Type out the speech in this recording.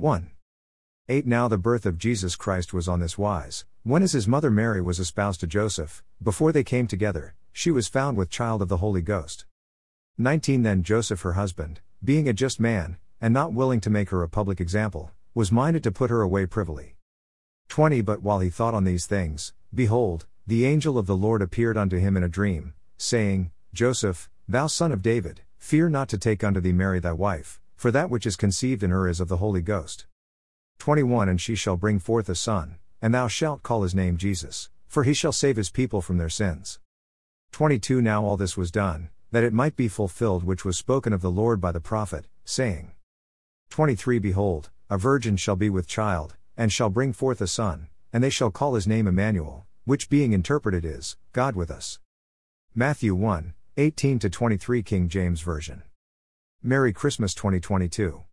1. 8 Now the birth of Jesus Christ was on this wise, when as his mother Mary was espoused to Joseph, before they came together, she was found with child of the Holy Ghost. 19 Then Joseph her husband, being a just man, and not willing to make her a public example, was minded to put her away privily. 20 But while he thought on these things, behold, the angel of the Lord appeared unto him in a dream, saying, Joseph, thou son of David, fear not to take unto thee Mary thy wife, for that which is conceived in her is of the Holy Ghost. 21 And she shall bring forth a son, and thou shalt call his name Jesus, for he shall save his people from their sins. 22 Now all this was done, that it might be fulfilled which was spoken of the Lord by the prophet, saying, 23 Behold, a virgin shall be with child, and shall bring forth a son, and they shall call his name Emmanuel, which being interpreted is, God with us. Matthew 1:18-23 King James Version. Merry Christmas 2022.